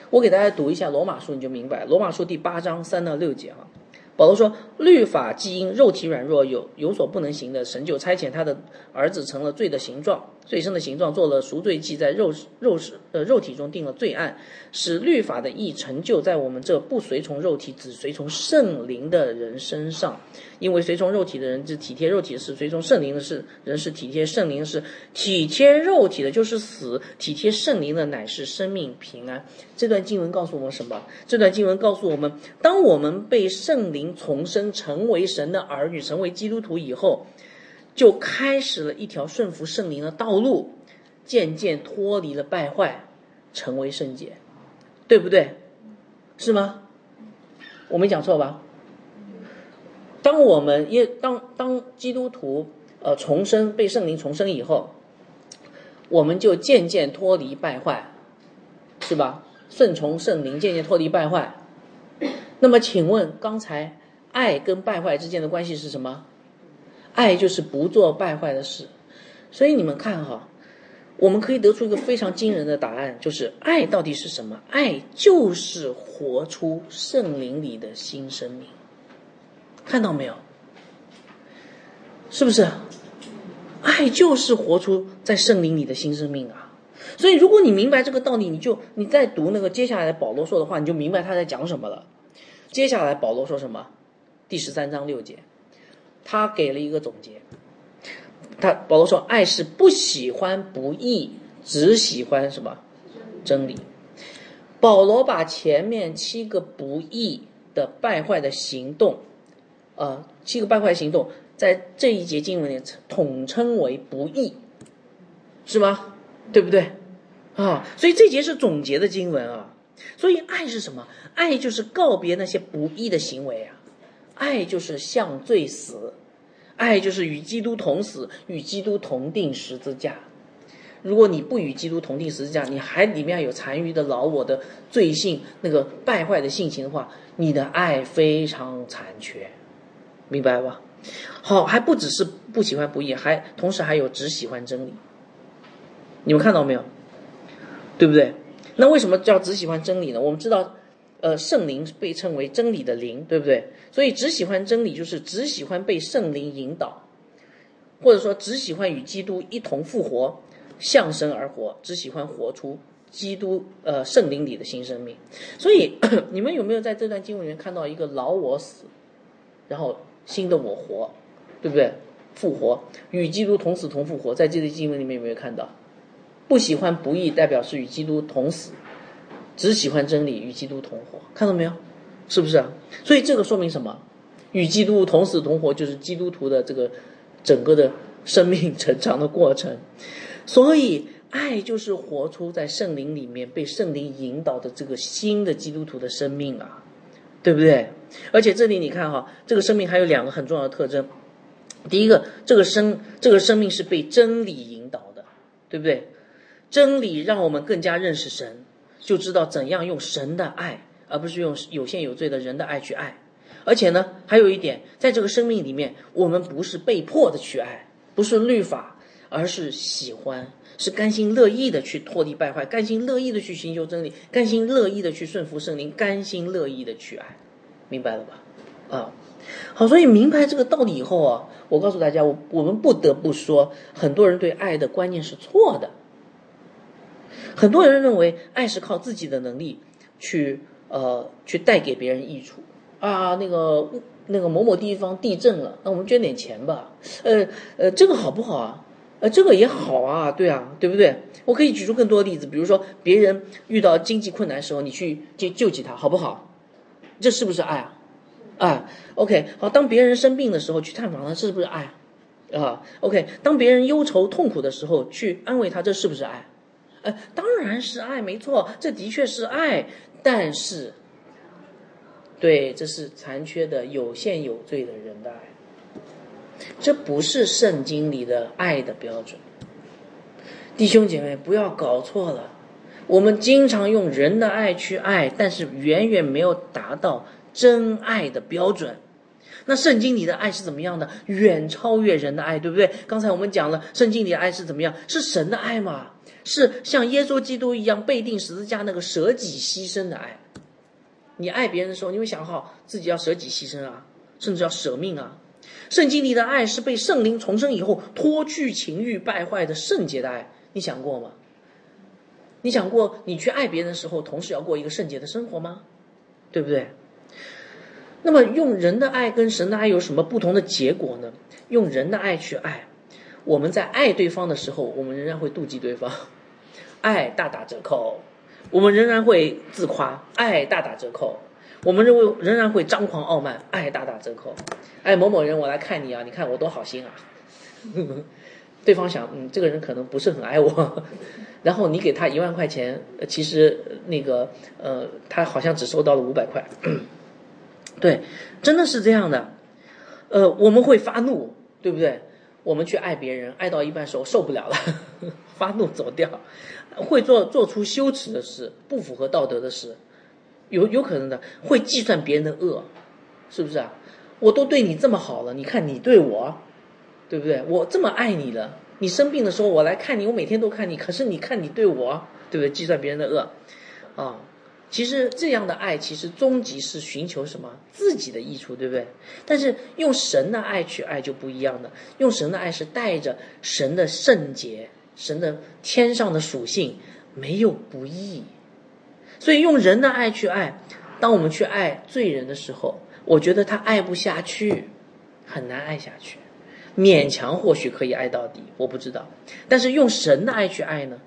我给大家读一下罗马书，你就明白。罗马书第八章三到六节啊，保罗说：律法既因肉体软弱有有所不能行的，神就差遣他的儿子成了罪的形状，罪身的形状，做了赎罪祭，在肉肉呃肉体中定了罪案，使律法的义成就在我们这不随从肉体只随从圣灵的人身上。因为随从肉体的人是体贴肉体的事，随从圣灵的是人是体贴圣灵的事。体贴肉体的就是死，体贴圣灵的乃是生命平安。这段经文告诉我们什么？这段经文告诉我们，当我们被圣灵重生，成为神的儿女，成为基督徒以后，就开始了一条顺服圣灵的道路，渐渐脱离了败坏，成为圣洁，对不对？是吗？我没讲错吧？当我们也当当基督徒呃重生，被圣灵重生以后，我们就渐渐脱离败坏，是吧？顺从圣灵，渐渐脱离败坏。那么请问刚才爱跟败坏之间的关系是什么？爱就是不做败坏的事。所以你们看哈，我们可以得出一个非常惊人的答案，就是爱到底是什么？爱就是活出圣灵里的新生命，看到没有？是不是？爱就是活出在圣灵里的新生命啊！所以如果你明白这个道理，你就你再读那个接下来保罗说的话，你就明白他在讲什么了。接下来保罗说什么？第十三章六节。他给了一个总结，他保罗说：“爱是不喜欢不义，只喜欢什么？真理。”保罗把前面七个不义的败坏的行动，呃，七个败坏行动，在这一节经文里统称为不义，是吗？对不对？啊，所以这节是总结的经文啊。所以爱是什么？爱就是告别那些不义的行为啊。爱就是向罪死，爱就是与基督同死，与基督同定十字架。如果你不与基督同定十字架，你还里面有残余的老我的罪性，那个败坏的性情的话，你的爱非常残缺，明白吧？好，还不只是不喜欢不义，还同时还有只喜欢真理。你们看到没有？对不对？那为什么叫只喜欢真理呢？我们知道呃，圣灵被称为真理的灵，对不对？所以只喜欢真理就是只喜欢被圣灵引导，或者说只喜欢与基督一同复活，向神而活，只喜欢活出基督呃圣灵里的新生命。所以你们有没有在这段经文里面看到一个老我死，然后新的我活，对不对？复活，与基督同死同复活，在这段经文里面有没有看到？不喜欢不义代表是与基督同死，只喜欢真理，与基督同活，看到没有？是不是啊？所以这个说明什么？与基督同死同活，就是基督徒的这个整个的生命成长的过程。所以爱就是活出在圣灵里面被圣灵引导的这个新的基督徒的生命啊，对不对？而且这里你看哈，这个生命还有两个很重要的特征。第一个，这个生这个生命是被真理引导的，对不对？真理让我们更加认识神，就知道怎样用神的爱，而不是用有限有罪的人的爱去爱。而且呢，还有一点，在这个生命里面，我们不是被迫的去爱，不是律法，而是喜欢，是甘心乐意的去脱离败坏，甘心乐意的去寻求真理，甘心乐意的去顺服圣灵，甘心乐意的去爱，明白了吧？啊，好，所以明白这个道理以后啊，我告诉大家，我我们不得不说，很多人对爱的观念是错的。很多人认为爱是靠自己的能力去呃去带给别人益处啊，那个那个某某地方地震了，那我们捐点钱吧，呃呃这个好不好啊？呃这个也好啊，对啊，对不对？我可以举出更多的例子，比如说别人遇到经济困难的时候，你去去救济他，好不好？这是不是爱啊？啊 ，OK， 好，当别人生病的时候去探访他，是不是爱？啊 ，OK， 当别人忧愁痛苦的时候去安慰他，这是不是爱？呃，当然是爱，没错，这的确是爱，但是，对，这是残缺的、有限有罪的人的爱，这不是圣经里的爱的标准。弟兄姐妹，不要搞错了，我们经常用人的爱去爱，但是远远没有达到真爱的标准。那圣经里的爱是怎么样的？远超越人的爱，对不对？刚才我们讲了，圣经里的爱是怎么样？是神的爱嘛？是像耶稣基督一样被钉十字架那个舍己牺牲的爱。你爱别人的时候，你会想好自己要舍己牺牲啊，甚至要舍命啊。圣经里的爱是被圣灵重生以后脱去情欲败坏的圣洁的爱，你想过吗？你想过你去爱别人的时候，同时要过一个圣洁的生活吗？对不对？那么用人的爱跟神的爱有什么不同的结果呢？用人的爱去爱，我们在爱对方的时候，我们仍然会妒忌对方，爱大打折扣；我们仍然会自夸，爱大打折扣；我们认为仍然会张狂傲慢，爱大打折扣。哎，某某人，我来看你啊，你看我多好心啊。对方想，嗯，这个人可能不是很爱我。然后你给他一万块钱，其实那个呃，他好像只收到了五百块。对，真的是这样的。呃，我们会发怒，对不对？我们去爱别人，爱到一半时候受不了了，发怒走掉，会做做出羞耻的事，不符合道德的事，有有可能的，会计算别人的恶，是不是啊？我都对你这么好了，你看你对我，对不对？我这么爱你了，你生病的时候我来看你，我每天都看你，可是你看你对我，对不对？计算别人的恶，啊。其实这样的爱，其实终极是寻求什么？自己的益处，对不对？但是用神的爱去爱就不一样了。用神的爱是带着神的圣洁、神的天上的属性，没有不义。所以用人的爱去爱，当我们去爱罪人的时候，我觉得他爱不下去，很难爱下去，勉强或许可以爱到底，我不知道。但是用神的爱去爱呢？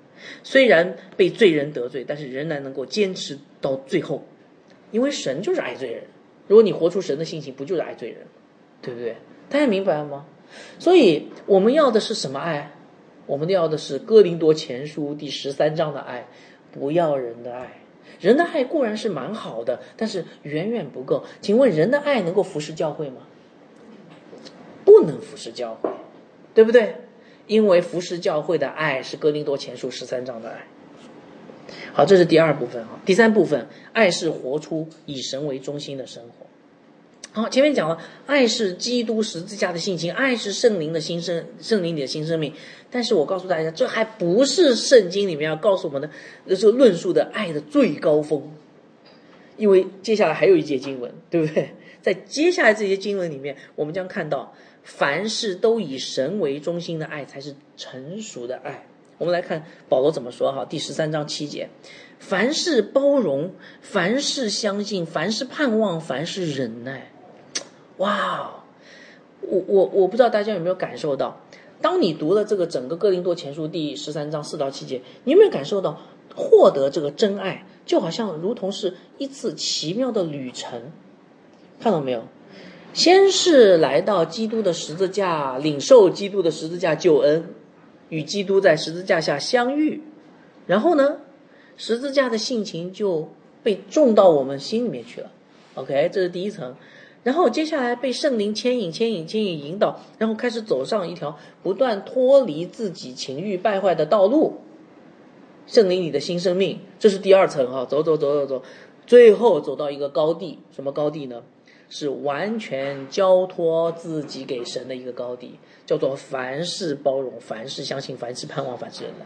虽然被罪人得罪，但是仍然能够坚持到最后，因为神就是爱罪人。如果你活出神的性情，不就是爱罪人，对不对？大家明白了吗？所以我们要的是什么爱？我们要的是哥林多前书第十三章的爱，不要人的爱。人的爱固然是蛮好的，但是远远不够。请问人的爱能够服侍教会吗？不能服侍教会，对不对？因为服侍教会的爱是哥林多前书十三章的爱。好，这是第二部分啊。第三部分，爱是活出以神为中心的生活。好，前面讲了，爱是基督十字架的性情，爱是圣灵的新生，圣灵里的新生命。但是我告诉大家，这还不是圣经里面要告诉我们的，这是论述的爱的最高峰。因为接下来还有一节经文，对不对？在接下来这些经文里面，我们将看到。凡事都以神为中心的爱才是成熟的爱。我们来看保罗怎么说哈，第十三章七节：凡事包容，凡事相信，凡事盼望，凡事忍耐。哇，我我我不知道大家有没有感受到，当你读了这个整个哥林多前书第十三章四到七节，你有没有感受到获得这个真爱，就好像如同是一次奇妙的旅程？看到没有？先是来到基督的十字架，领受基督的十字架救恩，与基督在十字架下相遇，然后呢，十字架的性情就被种到我们心里面去了。 OK， 这是第一层。然后接下来被圣灵牵引牵引牵引引导，然后开始走上一条不断脱离自己情欲败坏的道路，圣灵里的新生命，这是第二层啊，走走走走走，最后走到一个高地。什么高地呢？是完全交托自己给神的一个高地，叫做凡事包容，凡事相信，凡事盼望，凡事忍耐。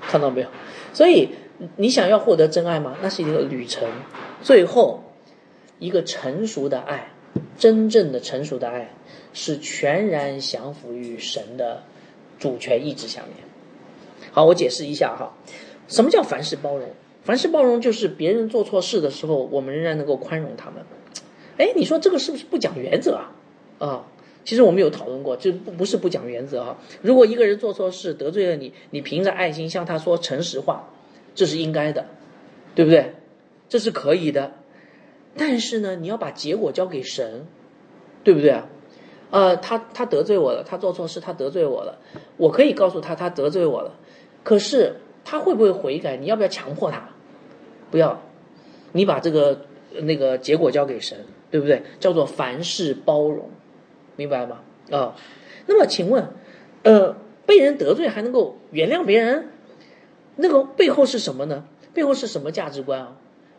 看到没有？所以你想要获得真爱吗？那是一个旅程，最后一个成熟的爱，真正的成熟的爱是全然降服于神的主权意志下面。好，我解释一下哈，什么叫凡事包容？凡事包容就是别人做错事的时候，我们仍然能够宽容他们。哎，你说这个是不是不讲原则啊？啊、哦，其实我们有讨论过，这不不是不讲原则啊。如果一个人做错事得罪了你，你凭着爱心向他说诚实话，这是应该的，对不对？这是可以的。但是呢，你要把结果交给神，对不对啊？呃，他他得罪我了，他做错事，他得罪我了，我可以告诉他他得罪我了，可是他会不会悔改？你要不要强迫他？不要，你把这个那个结果交给神，对不对？叫做凡事包容，明白吗？啊、哦，那么请问，呃，被人得罪还能够原谅别人，那个背后是什么呢？背后是什么价值观啊？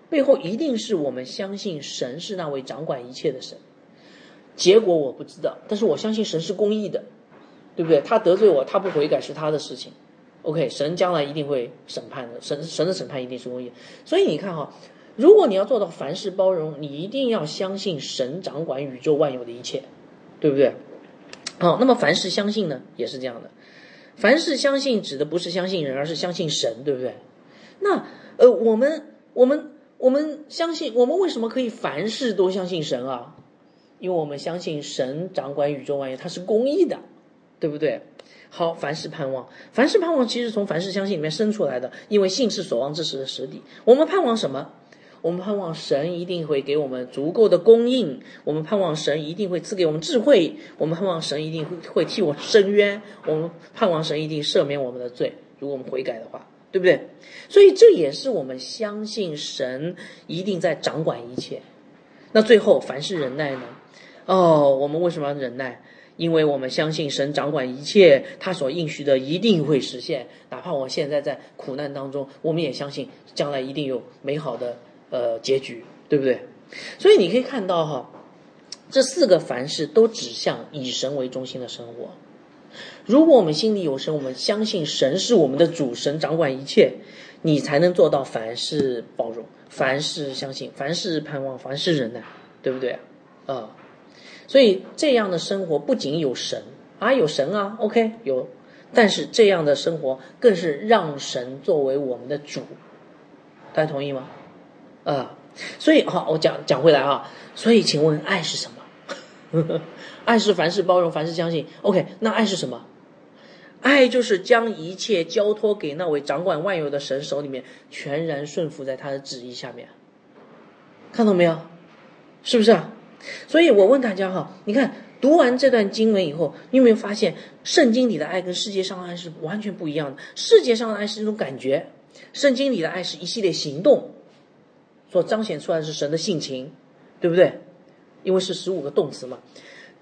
背后一定是我们相信神是那位掌管一切的神。结果我不知道，但是我相信神是公义的，对不对？他得罪我，他不悔改是他的事情。OK， 神将来一定会审判的，神神的审判一定是公义的。所以你看哈，如果你要做到凡事包容，你一定要相信神掌管宇宙万有的一切，对不对？好，那么凡事相信呢，也是这样的。凡事相信指的不是相信人，而是相信神，对不对？那呃，我们我们我们相信，我们为什么可以凡事都相信神啊？因为我们相信神掌管宇宙万有，他是公义的，对不对？好，凡事盼望，凡事盼望其实从凡事相信里面生出来的，因为信是所望之事的实底。我们盼望什么？我们盼望神一定会给我们足够的供应，我们盼望神一定会赐给我们智慧，我们盼望神一定会会替我们伸冤，我们盼望神一定赦免我们的罪，如果我们悔改的话，对不对？所以这也是我们相信神一定在掌管一切。那最后凡事忍耐呢？哦，我们为什么要忍耐？因为我们相信神掌管一切，他所应许的一定会实现。哪怕我现在在苦难当中，我们也相信将来一定有美好的呃结局，对不对？所以你可以看到哈，这四个凡事都指向以神为中心的生活。如果我们心里有神，我们相信神是我们的主，神掌管一切，你才能做到凡事包容，凡事相信，凡事盼望，凡事忍耐，对不对啊？呃所以这样的生活不仅有神啊，有神啊 OK 有，但是这样的生活更是让神作为我们的主，大家同意吗？啊、呃，所以好，我讲讲回来啊，所以请问爱是什么？爱是凡事包容，凡事相信。 OK， 那爱是什么？爱就是将一切交托给那位掌管万有的神手里面，全然顺服在他的旨意下面，看到没有？是不是啊？所以我问大家哈，你看读完这段经文以后，你有没有发现圣经里的爱跟世界上的爱是完全不一样的？世界上的爱是一种感觉，圣经里的爱是一系列行动所彰显出来的是神的性情，对不对？因为是十五个动词嘛，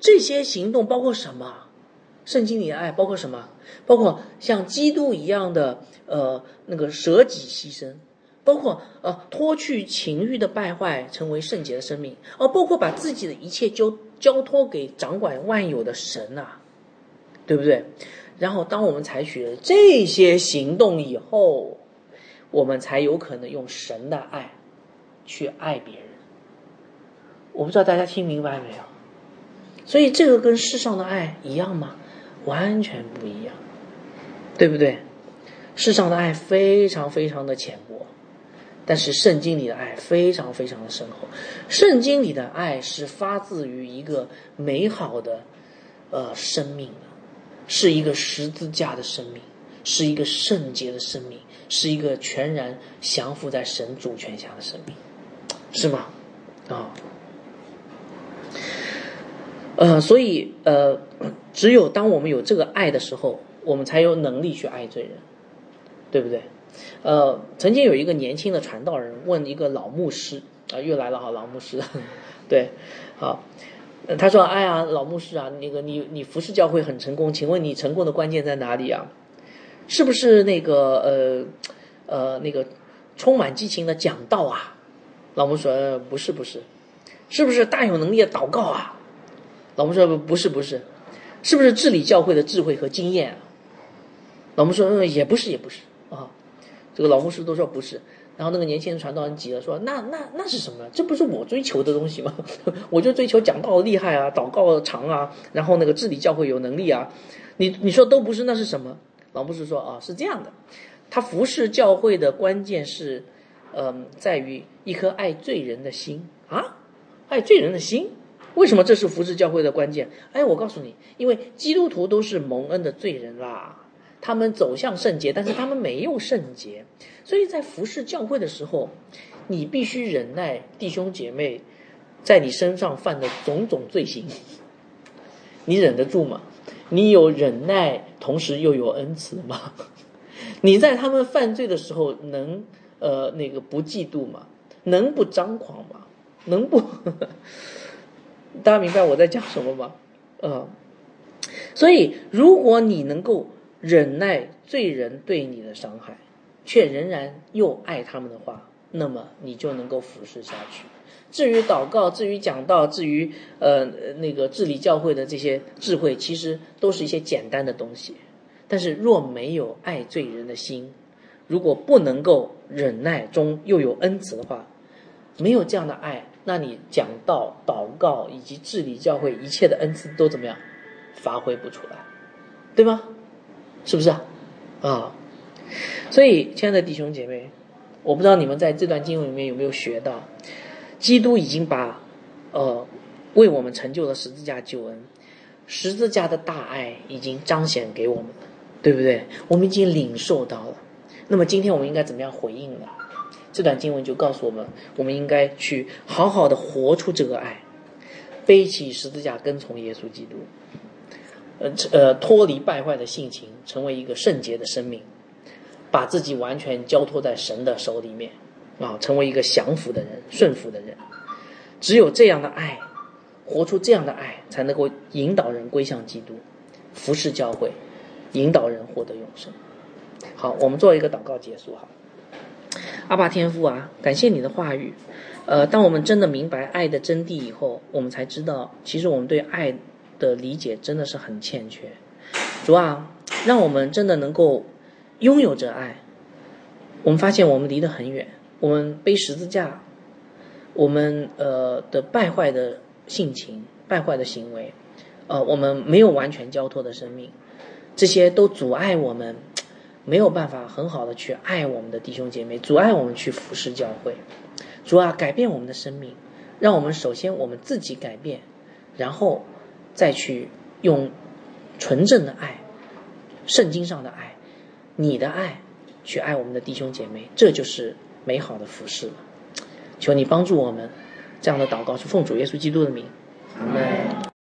这些行动包括什么？圣经里的爱包括什么？包括像基督一样的呃那个舍己牺牲，包括呃脱去情欲的败坏，成为圣洁的生命，而、呃、包括把自己的一切交交托给掌管万有的神啊，对不对？然后当我们采取了这些行动以后，我们才有可能用神的爱去爱别人。我不知道大家听明白没有？所以这个跟世上的爱一样吗？完全不一样，对不对？世上的爱非常非常的浅薄，但是圣经里的爱非常非常的深厚。圣经里的爱是发自于一个美好的呃生命的，是一个十字架的生命，是一个圣洁的生命，是一个全然降服在神主权下的生命，是吗？啊、哦，呃，所以呃，只有当我们有这个爱的时候，我们才有能力去爱罪人，对不对？呃，曾经有一个年轻的传道人问一个老牧师啊、呃，又来了哈，老牧师，对，好、呃，他说：“哎呀，老牧师啊，那个你你服侍教会很成功，请问你成功的关键在哪里啊？是不是那个呃呃那个充满激情的讲道啊？”老牧师说：“呃、不是不是，是不是大有能力的祷告啊？”老牧师说：“不是不是，是不是治理教会的智慧和经验啊？”老牧师说：“嗯，也不是也不是啊。”这个老牧师都说不是，然后那个年轻人传道人急了说：“那那那是什么？这不是我追求的东西吗？我就追求讲道厉害啊，祷告长啊，然后那个治理教会有能力啊。你你说都不是，那是什么？”老牧师说：“啊，是这样的，他服侍教会的关键是，嗯、呃，在于一颗爱罪人的心啊，爱罪人的心。为什么这是服侍教会的关键？哎，我告诉你，因为基督徒都是蒙恩的罪人啦。”他们走向圣洁，但是他们没有圣洁。所以在服侍教会的时候，你必须忍耐弟兄姐妹在你身上犯的种种罪行。你忍得住吗？你有忍耐同时又有恩慈吗？你在他们犯罪的时候能呃那个不嫉妒吗？能不张狂吗？能不大家明白我在讲什么吗？呃，所以如果你能够忍耐罪人对你的伤害，却仍然又爱他们的话，那么你就能够服侍下去。至于祷告，至于讲道，至于呃那个治理教会的这些智慧，其实都是一些简单的东西。但是若没有爱罪人的心，如果不能够忍耐中又有恩慈的话，没有这样的爱，那你讲道、祷告以及治理教会一切的恩慈都怎么样发挥不出来，对吗？是不是啊？啊，所以亲爱的弟兄姐妹，我不知道你们在这段经文里面有没有学到，基督已经把呃，为我们成就了十字架救恩，十字架的大爱已经彰显给我们了，对不对？我们已经领受到了。那么今天我们应该怎么样回应呢？这段经文就告诉我们，我们应该去好好的活出这个爱，背起十字架跟从耶稣基督，呃呃，脱离败坏的性情，成为一个圣洁的生命，把自己完全交托在神的手里面。啊，成为一个降服的人，顺服的人，只有这样的爱，活出这样的爱，才能够引导人归向基督，服侍教会，引导人获得永生。好，我们做一个祷告结束哈。阿爸天父啊，感谢你的话语。呃，当我们真的明白爱的真谛以后，我们才知道，其实我们对爱的理解真的是很欠缺。主啊，让我们真的能够拥有着爱。我们发现我们离得很远。我们背十字架，我们呃的败坏的性情、败坏的行为，呃，我们没有完全交托的生命，这些都阻碍我们没有办法很好的去爱我们的弟兄姐妹，阻碍我们去服侍教会。主啊，改变我们的生命，让我们首先我们自己改变，然后再去用纯正的爱、圣经上的爱、你的爱去爱我们的弟兄姐妹，这就是美好的服侍了。求你帮助我们，这样的祷告是奉主耶稣基督的名，阿们。